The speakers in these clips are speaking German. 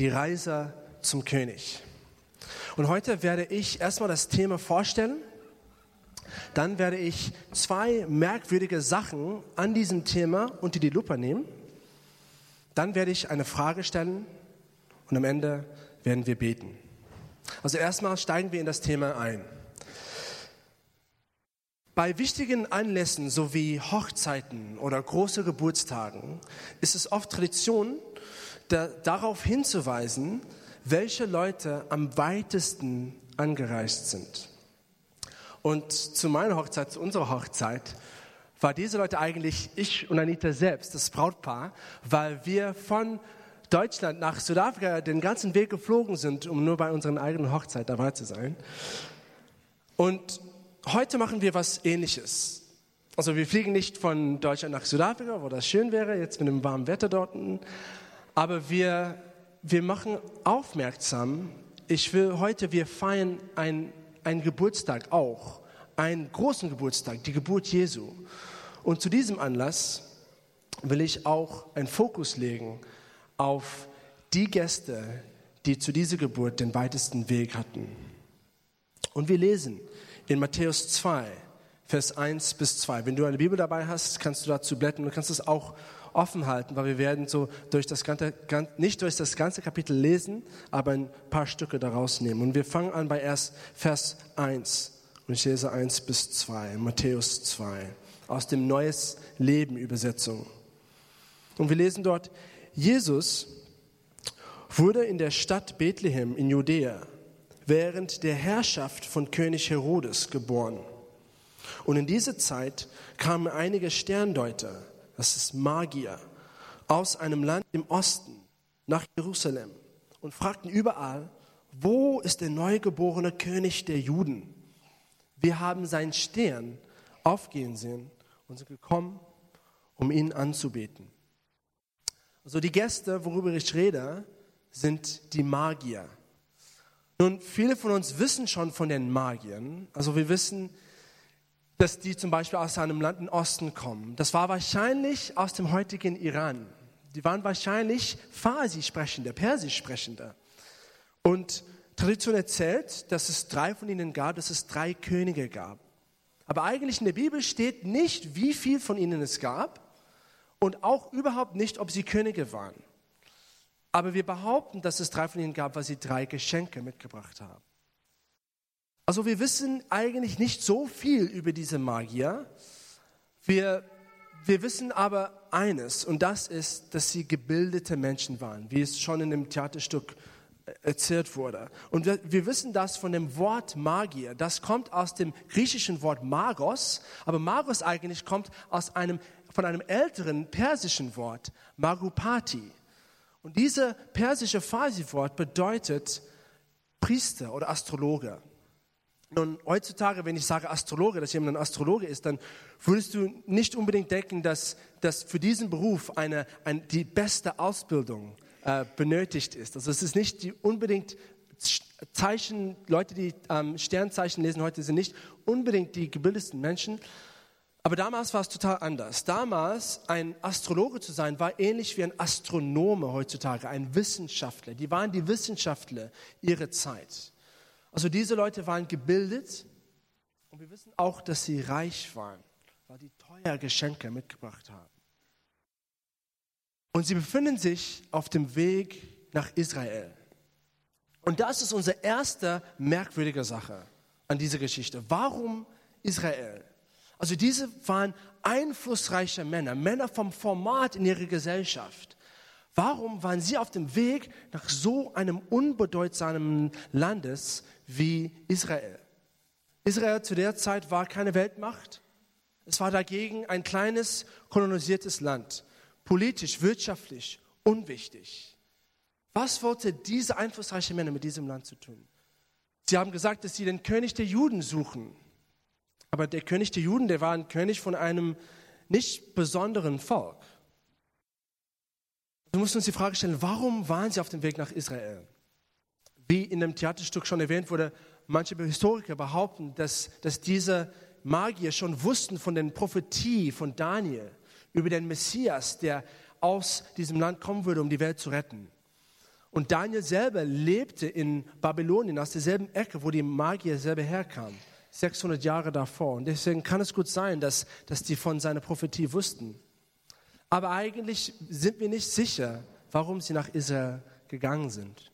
die Reise zum König. Und heute werde ich erstmal das Thema vorstellen, dann werde ich zwei merkwürdige Sachen an diesem Thema unter die Lupe nehmen, dann werde ich eine Frage stellen und am Ende werden wir beten. Also erstmal steigen wir in das Thema ein. Bei wichtigen Anlässen sowie Hochzeiten oder große Geburtstagen ist es oft Tradition, darauf hinzuweisen, welche Leute am weitesten angereist sind. Und zu meiner Hochzeit, zu unserer Hochzeit, war diese Leute eigentlich ich und Anita selbst, das Brautpaar, weil wir von Deutschland nach Südafrika den ganzen Weg geflogen sind, um nur bei unserer eigenen Hochzeit dabei zu sein. Und heute machen wir was Ähnliches. Also wir fliegen nicht von Deutschland nach Südafrika, wo das schön wäre, jetzt mit dem warmen Wetter dort, aber wir machen aufmerksam, wir feiern einen Geburtstag auch, einen großen Geburtstag, die Geburt Jesu. Und zu diesem Anlass will ich auch einen Fokus legen auf die Gäste, die zu dieser Geburt den weitesten Weg hatten. Und wir lesen in Matthäus 2, Vers 1 bis 2. Wenn du eine Bibel dabei hast, kannst du dazu blättern und kannst es auch offen halten, weil wir werden so nicht durch das ganze Kapitel lesen, aber ein paar Stücke daraus nehmen. Und wir fangen an bei erst Vers 1 und ich lese 1 bis 2, Matthäus 2, aus dem Neues-Leben-Übersetzung. Und wir lesen dort, Jesus wurde in der Stadt Bethlehem in Judäa während der Herrschaft von König Herodes geboren. Und in diese Zeit kamen einige Sterndeuter, das ist Magier, aus einem Land im Osten nach Jerusalem und fragten überall, wo ist der neugeborene König der Juden? Wir haben seinen Stern aufgehen sehen und sind gekommen, um ihn anzubeten. Also die Gäste, worüber ich rede, sind die Magier. Nun, viele von uns wissen schon von den Magiern. Also wir wissen, dass die zum Beispiel aus einem Land im Osten kommen. Das war wahrscheinlich aus dem heutigen Iran. Die waren wahrscheinlich Farsi-Sprechende, Persisch-Sprechende. Und Tradition erzählt, dass es 3 von ihnen gab, dass es 3 Könige gab. Aber eigentlich in der Bibel steht nicht, wie viel von ihnen es gab und auch überhaupt nicht, ob sie Könige waren. Aber wir behaupten, dass es 3 von ihnen gab, weil sie 3 Geschenke mitgebracht haben. Also wir wissen eigentlich nicht so viel über diese Magier. Wir wissen aber eines, und das ist, dass sie gebildete Menschen waren, wie es schon in dem Theaterstück erzählt wurde. Und wir wissen das von dem Wort Magier. Das kommt aus dem griechischen Wort Magos, aber Magos eigentlich kommt von einem älteren persischen Wort, Magupati. Und dieses persische Farsi-Wort bedeutet Priester oder Astrologe. Nun, heutzutage, wenn ich sage Astrologe, dass jemand ein Astrologe ist, dann würdest du nicht unbedingt denken, dass für diesen Beruf die beste Ausbildung benötigt ist. Also es ist nicht unbedingt Leute, die Sternzeichen lesen heute, sind nicht unbedingt die gebildetsten Menschen. Aber damals war es total anders. Damals, ein Astrologe zu sein, war ähnlich wie ein Astronome heutzutage, ein Wissenschaftler. Die waren die Wissenschaftler ihrer Zeit. Also diese Leute waren gebildet und wir wissen auch, dass sie reich waren, weil die teuer Geschenke mitgebracht haben. Und sie befinden sich auf dem Weg nach Israel. Und das ist unsere erste merkwürdige Sache an dieser Geschichte. Warum Israel? Also diese waren einflussreiche Männer, Männer vom Format in ihrer Gesellschaft. Warum waren sie auf dem Weg nach so einem unbedeutsamen Landes wie Israel? Israel zu der Zeit war keine Weltmacht. Es war dagegen ein kleines, kolonisiertes Land. Politisch, wirtschaftlich, unwichtig. Was wollte diese einflussreichen Männer mit diesem Land zu tun? Sie haben gesagt, dass sie den König der Juden suchen. Aber der König der Juden, der war ein König von einem nicht besonderen Volk. Wir müssen uns die Frage stellen, warum waren sie auf dem Weg nach Israel? Wie in dem Theaterstück schon erwähnt wurde, manche Historiker behaupten, dass diese Magier schon wussten von der Prophetie von Daniel über den Messias, der aus diesem Land kommen würde, um die Welt zu retten. Und Daniel selber lebte in Babylonien, aus derselben Ecke, wo die Magier selber herkamen, 600 Jahre davor. Und deswegen kann es gut sein, dass die von seiner Prophetie wussten. Aber eigentlich sind wir nicht sicher, warum sie nach Israel gegangen sind.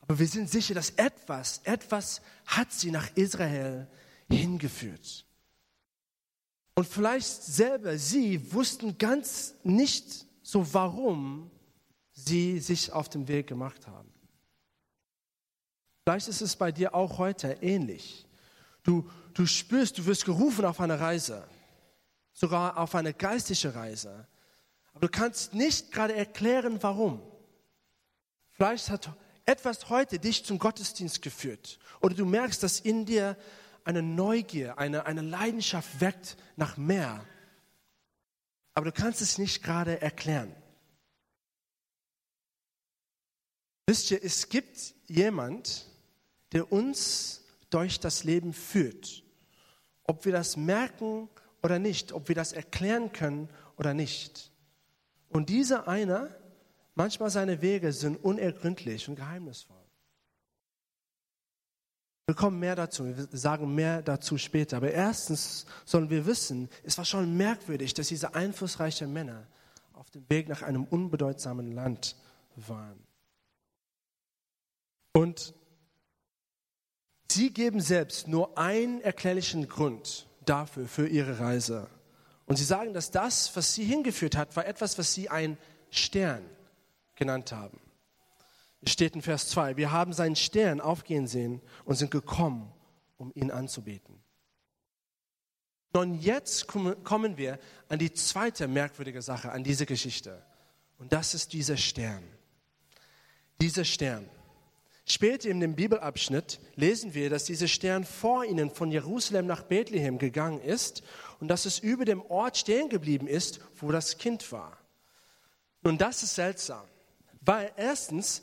Aber wir sind sicher, dass etwas hat sie nach Israel hingeführt. Und vielleicht selber sie wussten ganz nicht so, warum sie sich auf den Weg gemacht haben. Vielleicht ist es bei dir auch heute ähnlich. Du spürst, du wirst gerufen auf eine Reise, sogar auf eine geistliche Reise. Aber du kannst nicht gerade erklären, warum. Vielleicht hat etwas heute dich zum Gottesdienst geführt. Oder du merkst, dass in dir eine Neugier, eine Leidenschaft weckt nach mehr. Aber du kannst es nicht gerade erklären. Wisst ihr, es gibt jemand, der uns durch das Leben führt. Ob wir das merken oder nicht, ob wir das erklären können oder nicht. Und dieser eine, manchmal seine Wege sind unergründlich und geheimnisvoll. Wir kommen mehr dazu, wir sagen mehr dazu später. Aber erstens sollen wir wissen, es war schon merkwürdig, dass diese einflussreichen Männer auf dem Weg nach einem unbedeutsamen Land waren. Und sie geben selbst nur einen erklärlichen Grund dafür, für ihre Reise. Und sie sagen, dass das, was sie hingeführt hat, war etwas, was sie einen Stern genannt haben. Es steht in Vers 2, wir haben seinen Stern aufgehen sehen und sind gekommen, um ihn anzubeten. Und jetzt kommen wir an die zweite merkwürdige Sache, an diese Geschichte. Und das ist dieser Stern. Dieser Stern. Später in dem Bibelabschnitt lesen wir, dass dieser Stern vor ihnen von Jerusalem nach Bethlehem gegangen ist und dass es über dem Ort stehen geblieben ist, wo das Kind war. Nun, das ist seltsam, weil erstens,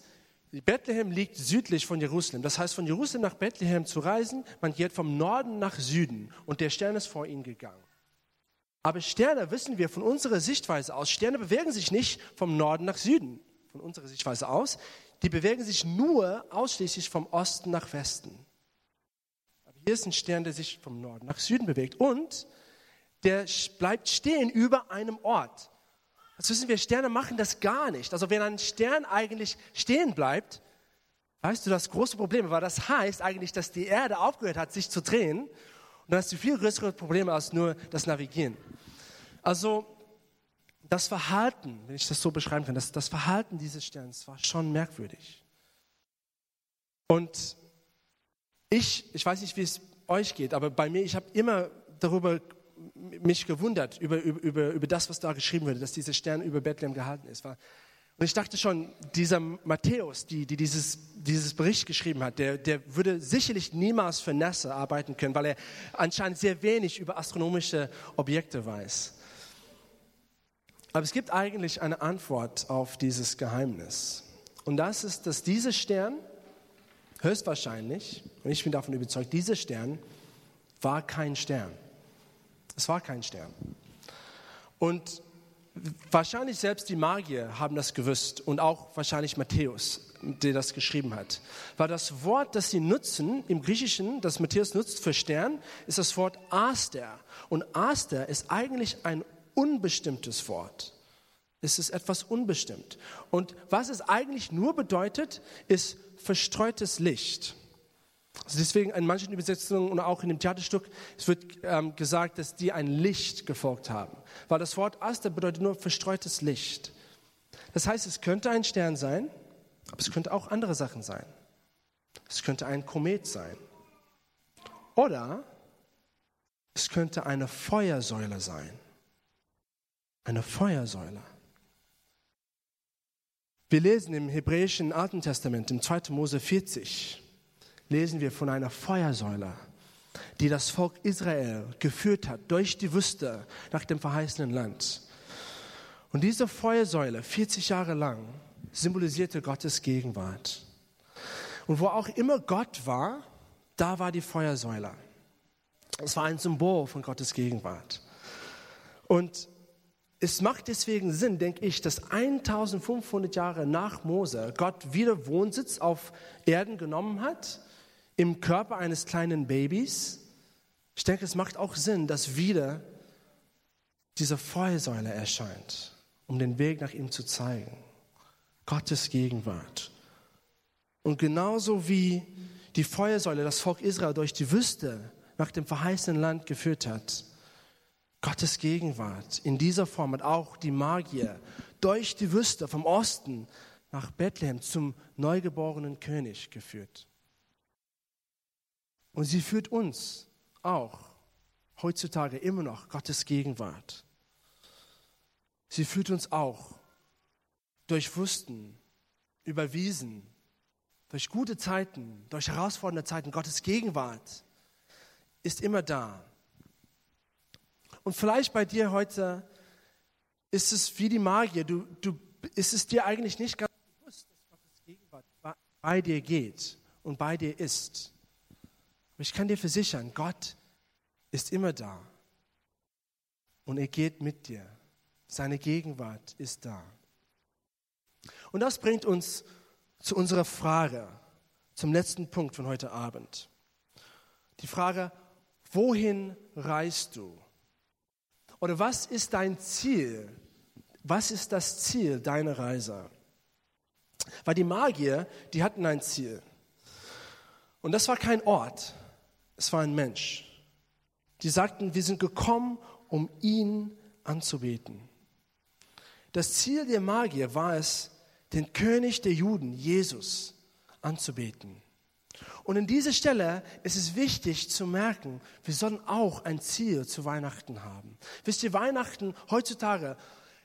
Bethlehem liegt südlich von Jerusalem. Das heißt, von Jerusalem nach Bethlehem zu reisen, man geht vom Norden nach Süden und der Stern ist vor ihnen gegangen. Aber Sterne, wissen wir von unserer Sichtweise aus, Sterne bewegen sich nicht vom Norden nach Süden, von unserer Sichtweise aus. Die bewegen sich nur ausschließlich vom Osten nach Westen. Aber hier ist ein Stern, der sich vom Norden nach Süden bewegt. Und der bleibt stehen über einem Ort. Das wissen wir, Sterne machen das gar nicht. Also wenn ein Stern eigentlich stehen bleibt, weißt du, das große Problem, weil das heißt eigentlich, dass die Erde aufgehört hat, sich zu drehen. Und dann hast du viel größere Probleme als nur das Navigieren. Also das Verhalten, wenn ich das so beschreiben kann, das Verhalten dieses Sterns war schon merkwürdig. Und ich weiß nicht, wie es euch geht, aber bei mir, ich habe immer darüber mich gewundert, über das, was da geschrieben wurde, dass dieser Stern über Bethlehem gehalten ist. Und ich dachte schon, dieser Matthäus, die dieses Bericht geschrieben hat, der würde sicherlich niemals für NASA arbeiten können, weil er anscheinend sehr wenig über astronomische Objekte weiß. Aber es gibt eigentlich eine Antwort auf dieses Geheimnis. Und das ist, dass dieser Stern höchstwahrscheinlich, und ich bin davon überzeugt, dieser Stern war kein Stern. Es war kein Stern. Und wahrscheinlich selbst die Magier haben das gewusst und auch wahrscheinlich Matthäus, der das geschrieben hat. Weil das Wort, das sie nutzen im Griechischen, das Matthäus nutzt für Stern, ist das Wort Aster. Und Aster ist eigentlich ein unbestimmtes Wort. Es ist etwas unbestimmt. Und was es eigentlich nur bedeutet, ist verstreutes Licht. Also deswegen in manchen Übersetzungen und auch in dem Theaterstück, es wird gesagt, dass die ein Licht gefolgt haben. Weil das Wort Aster bedeutet nur verstreutes Licht. Das heißt, es könnte ein Stern sein, aber es könnte auch andere Sachen sein. Es könnte ein Komet sein. Oder es könnte eine Feuersäule sein. Eine Feuersäule. Wir lesen im hebräischen Alten Testament, im 2. Mose 40, lesen wir von einer Feuersäule, die das Volk Israel geführt hat, durch die Wüste nach dem verheißenen Land. Und diese Feuersäule, 40 Jahre lang, symbolisierte Gottes Gegenwart. Und wo auch immer Gott war, da war die Feuersäule. Es war ein Symbol von Gottes Gegenwart. Und Es macht deswegen Sinn, denke ich, dass 1500 Jahre nach Mose Gott wieder Wohnsitz auf Erden genommen hat, im Körper eines kleinen Babys. Ich denke, es macht auch Sinn, dass wieder diese Feuersäule erscheint, um den Weg nach ihm zu zeigen. Gottes Gegenwart. Und genauso wie die Feuersäule das Volk Israel durch die Wüste nach dem verheißenen Land geführt hat, Gottes Gegenwart in dieser Form hat auch die Magier durch die Wüste vom Osten nach Bethlehem zum neugeborenen König geführt. Und sie führt uns auch heutzutage immer noch Gottes Gegenwart. Sie führt uns auch durch Wüsten, über Wiesen, durch gute Zeiten, durch herausfordernde Zeiten. Gottes Gegenwart ist immer da. Und vielleicht bei dir heute ist es wie die Magier. Du ist es dir eigentlich nicht ganz bewusst, dass Gottes Gegenwart bei dir geht und bei dir ist. Aber ich kann dir versichern, Gott ist immer da. Und er geht mit dir. Seine Gegenwart ist da. Und das bringt uns zu unserer Frage, zum letzten Punkt von heute Abend. Die Frage, wohin reist du? Oder was ist dein Ziel? Was ist das Ziel deiner Reise? Weil die Magier, die hatten ein Ziel. Und das war kein Ort, es war ein Mensch. Die sagten, wir sind gekommen, um ihn anzubeten. Das Ziel der Magier war es, den König der Juden, Jesus, anzubeten. Und an dieser Stelle ist es wichtig zu merken, wir sollen auch ein Ziel zu Weihnachten haben. Wisst ihr, Weihnachten heutzutage,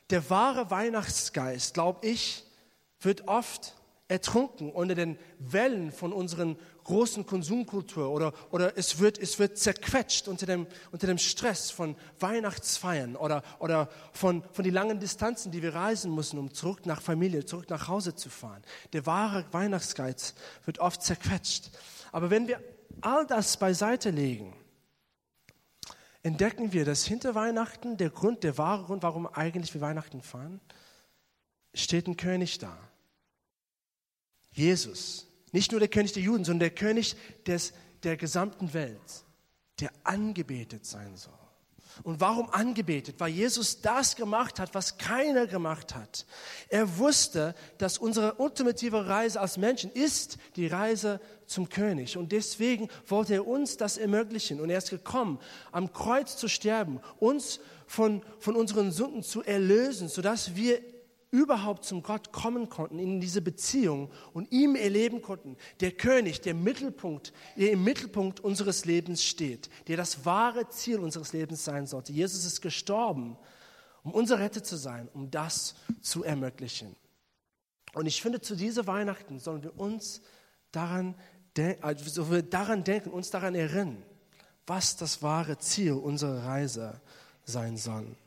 der wahre Weihnachtsgeist, glaube ich, wird oft ertrunken unter den Wellen von unseren großen Konsumkultur oder es wird zerquetscht unter dem Stress von Weihnachtsfeiern oder von den langen Distanzen, die wir reisen müssen, um zurück nach Familie, zurück nach Hause zu fahren. Der wahre Weihnachtsgeiz wird oft zerquetscht. Aber wenn wir all das beiseite legen, entdecken wir, dass hinter Weihnachten der wahre Grund, warum eigentlich wir Weihnachten feiern, steht ein König da. Jesus. Nicht nur der König der Juden, sondern der König der gesamten Welt, der angebetet sein soll. Und warum angebetet? Weil Jesus das gemacht hat, was keiner gemacht hat. Er wusste, dass unsere ultimative Reise als Menschen ist die Reise zum König. Und deswegen wollte er uns das ermöglichen. Und er ist gekommen, am Kreuz zu sterben, uns von unseren Sünden zu erlösen, sodass wir überhaupt zum Gott kommen konnten, in diese Beziehung und ihm erleben konnten. Der König, der im Mittelpunkt unseres Lebens steht, der das wahre Ziel unseres Lebens sein sollte. Jesus ist gestorben, um unser Retter zu sein, um das zu ermöglichen. Und ich finde, zu dieser Weihnachten sollen wir uns daran denken, uns daran erinnern, was das wahre Ziel unserer Reise sein soll.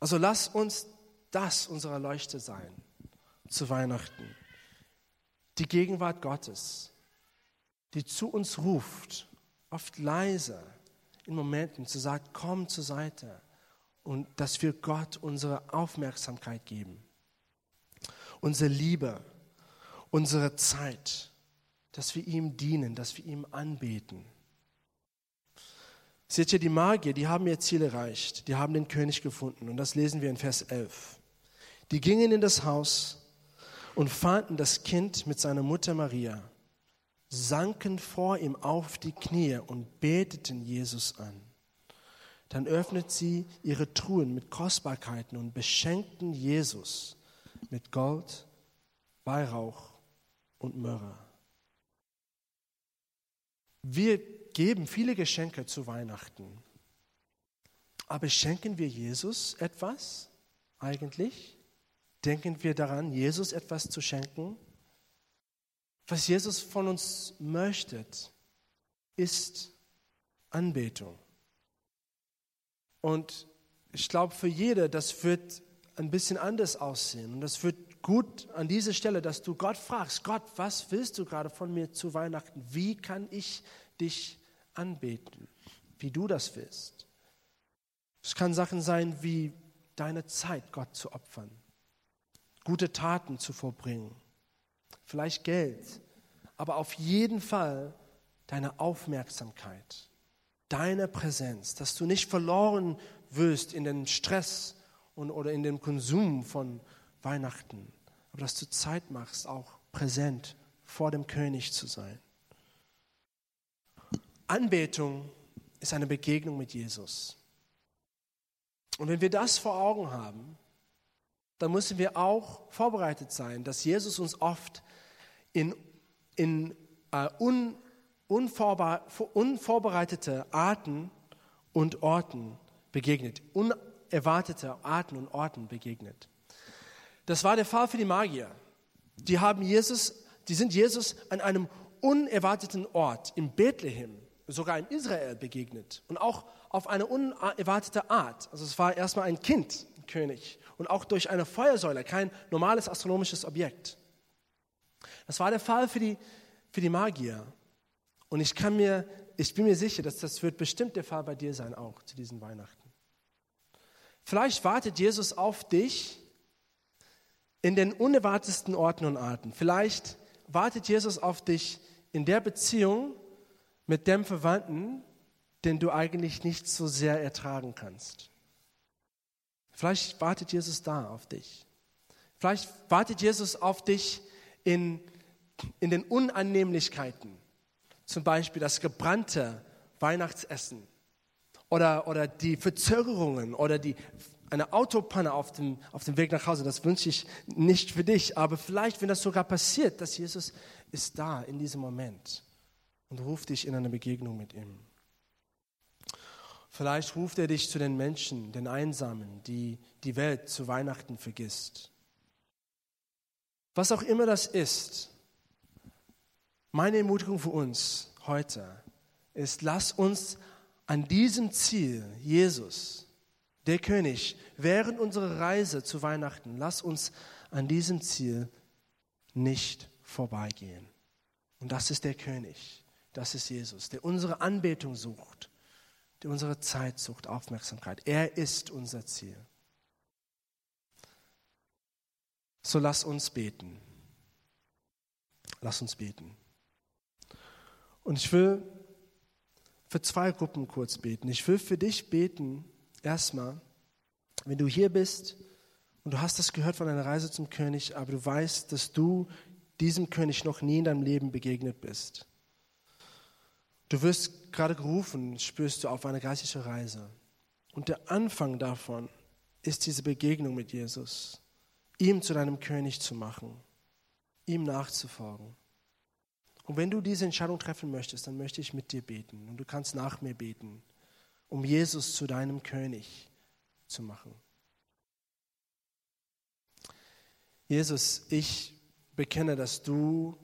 Also lass uns das unsere Leuchte sein zu Weihnachten. Die Gegenwart Gottes, die zu uns ruft, oft leise in Momenten zu sagen, komm zur Seite und dass wir Gott unsere Aufmerksamkeit geben, unsere Liebe, unsere Zeit, dass wir ihm dienen, dass wir ihm anbeten. Seht ihr, die Magier, die haben ihr Ziel erreicht, die haben den König gefunden und das lesen wir in Vers 11. Die gingen in das Haus und fanden das Kind mit seiner Mutter Maria, sanken vor ihm auf die Knie und beteten Jesus an. Dann öffneten sie ihre Truhen mit Kostbarkeiten und beschenkten Jesus mit Gold, Weihrauch und Myrrhe. Wir geben viele Geschenke zu Weihnachten, aber schenken wir Jesus etwas eigentlich? Denken wir daran, Jesus etwas zu schenken? Was Jesus von uns möchte, ist Anbetung. Und ich glaube, für jeder, das wird ein bisschen anders aussehen. Und das wird gut an dieser Stelle, dass du Gott fragst, Gott, was willst du gerade von mir zu Weihnachten? Wie kann ich dich anbeten, wie du das willst? Es kann Sachen sein wie deine Zeit Gott zu opfern, gute Taten zu vollbringen, vielleicht Geld, aber auf jeden Fall deine Aufmerksamkeit, deine Präsenz, dass du nicht verloren wirst in den Stress oder in den Konsum von Weihnachten, aber dass du Zeit machst, auch präsent vor dem König zu sein. Anbetung ist eine Begegnung mit Jesus. Und wenn wir das vor Augen haben, dann müssen wir auch vorbereitet sein, dass Jesus uns oft in unvorbereitete Arten und Orten begegnet, unerwartete Arten und Orten begegnet. Das war der Fall für die Magier. Die sind Jesus an einem unerwarteten Ort in Bethlehem, sogar in Israel begegnet und auch auf eine unerwartete Art. Also es war erstmal ein Kind, ein König, und auch durch eine Feuersäule, kein normales astronomisches Objekt. Das war der Fall für die Magier. Und ich bin mir sicher, dass das wird bestimmt der Fall bei dir sein, auch zu diesen Weihnachten. Vielleicht wartet Jesus auf dich in den unerwartetsten Orten und Arten. Vielleicht wartet Jesus auf dich in der Beziehung mit dem Verwandten, den du eigentlich nicht so sehr ertragen kannst. Vielleicht wartet Jesus da auf dich. Vielleicht wartet Jesus auf dich in den Unannehmlichkeiten. Zum Beispiel das gebrannte Weihnachtsessen oder die Verzögerungen oder eine Autopanne auf dem Weg nach Hause. Das wünsche ich nicht für dich. Aber vielleicht, wenn das sogar passiert, dass Jesus ist da in diesem Moment und ruft dich in eine Begegnung mit ihm. Vielleicht ruft er dich zu den Menschen, den Einsamen, die die Welt zu Weihnachten vergisst. Was auch immer das ist, meine Ermutigung für uns heute ist, lass uns an diesem Ziel, Jesus, der König, während unserer Reise zu Weihnachten, lass uns an diesem Ziel nicht vorbeigehen. Und das ist der König, das ist Jesus, der unsere Anbetung sucht, der unsere Zeit sucht, Aufmerksamkeit. Er ist unser Ziel. So lass uns beten. Lass uns beten. Und ich will für zwei Gruppen kurz beten. Ich will für dich beten, erstmal, wenn du hier bist und du hast das gehört von deiner Reise zum König, aber du weißt, dass du diesem König noch nie in deinem Leben begegnet bist. Du wirst gerade gerufen, spürst du, auf eine geistliche Reise. Und der Anfang davon ist diese Begegnung mit Jesus, ihm zu deinem König zu machen, ihm nachzufolgen. Und wenn du diese Entscheidung treffen möchtest, dann möchte ich mit dir beten. Und du kannst nach mir beten, um Jesus zu deinem König zu machen. Jesus, ich bekenne, dass du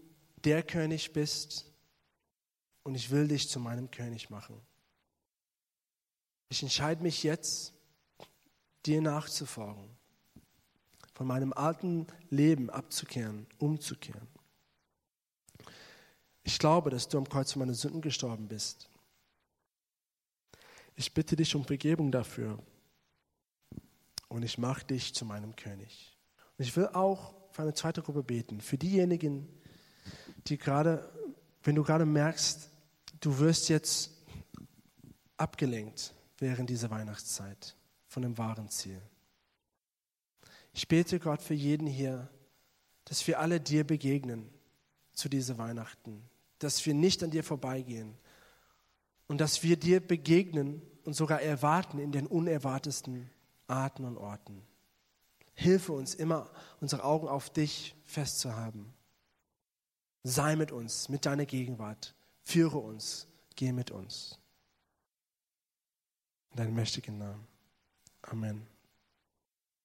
der König bist, und ich will dich zu meinem König machen. Ich entscheide mich jetzt, dir nachzufolgen, von meinem alten Leben abzukehren, umzukehren. Ich glaube, dass du am Kreuz für meine Sünden gestorben bist. Ich bitte dich um Vergebung dafür und ich mache dich zu meinem König. Und ich will auch für eine zweite Gruppe beten, für diejenigen, wenn du gerade merkst, du wirst jetzt abgelenkt während dieser Weihnachtszeit von dem wahren Ziel. Ich bete Gott für jeden hier, dass wir alle dir begegnen zu diesen Weihnachten, dass wir nicht an dir vorbeigehen und dass wir dir begegnen und sogar erwarten in den unerwartesten Arten und Orten. Hilfe uns immer, unsere Augen auf dich festzuhaben. Sei mit uns, mit deiner Gegenwart. Führe uns, geh mit uns. In deinem mächtigen Namen. Amen.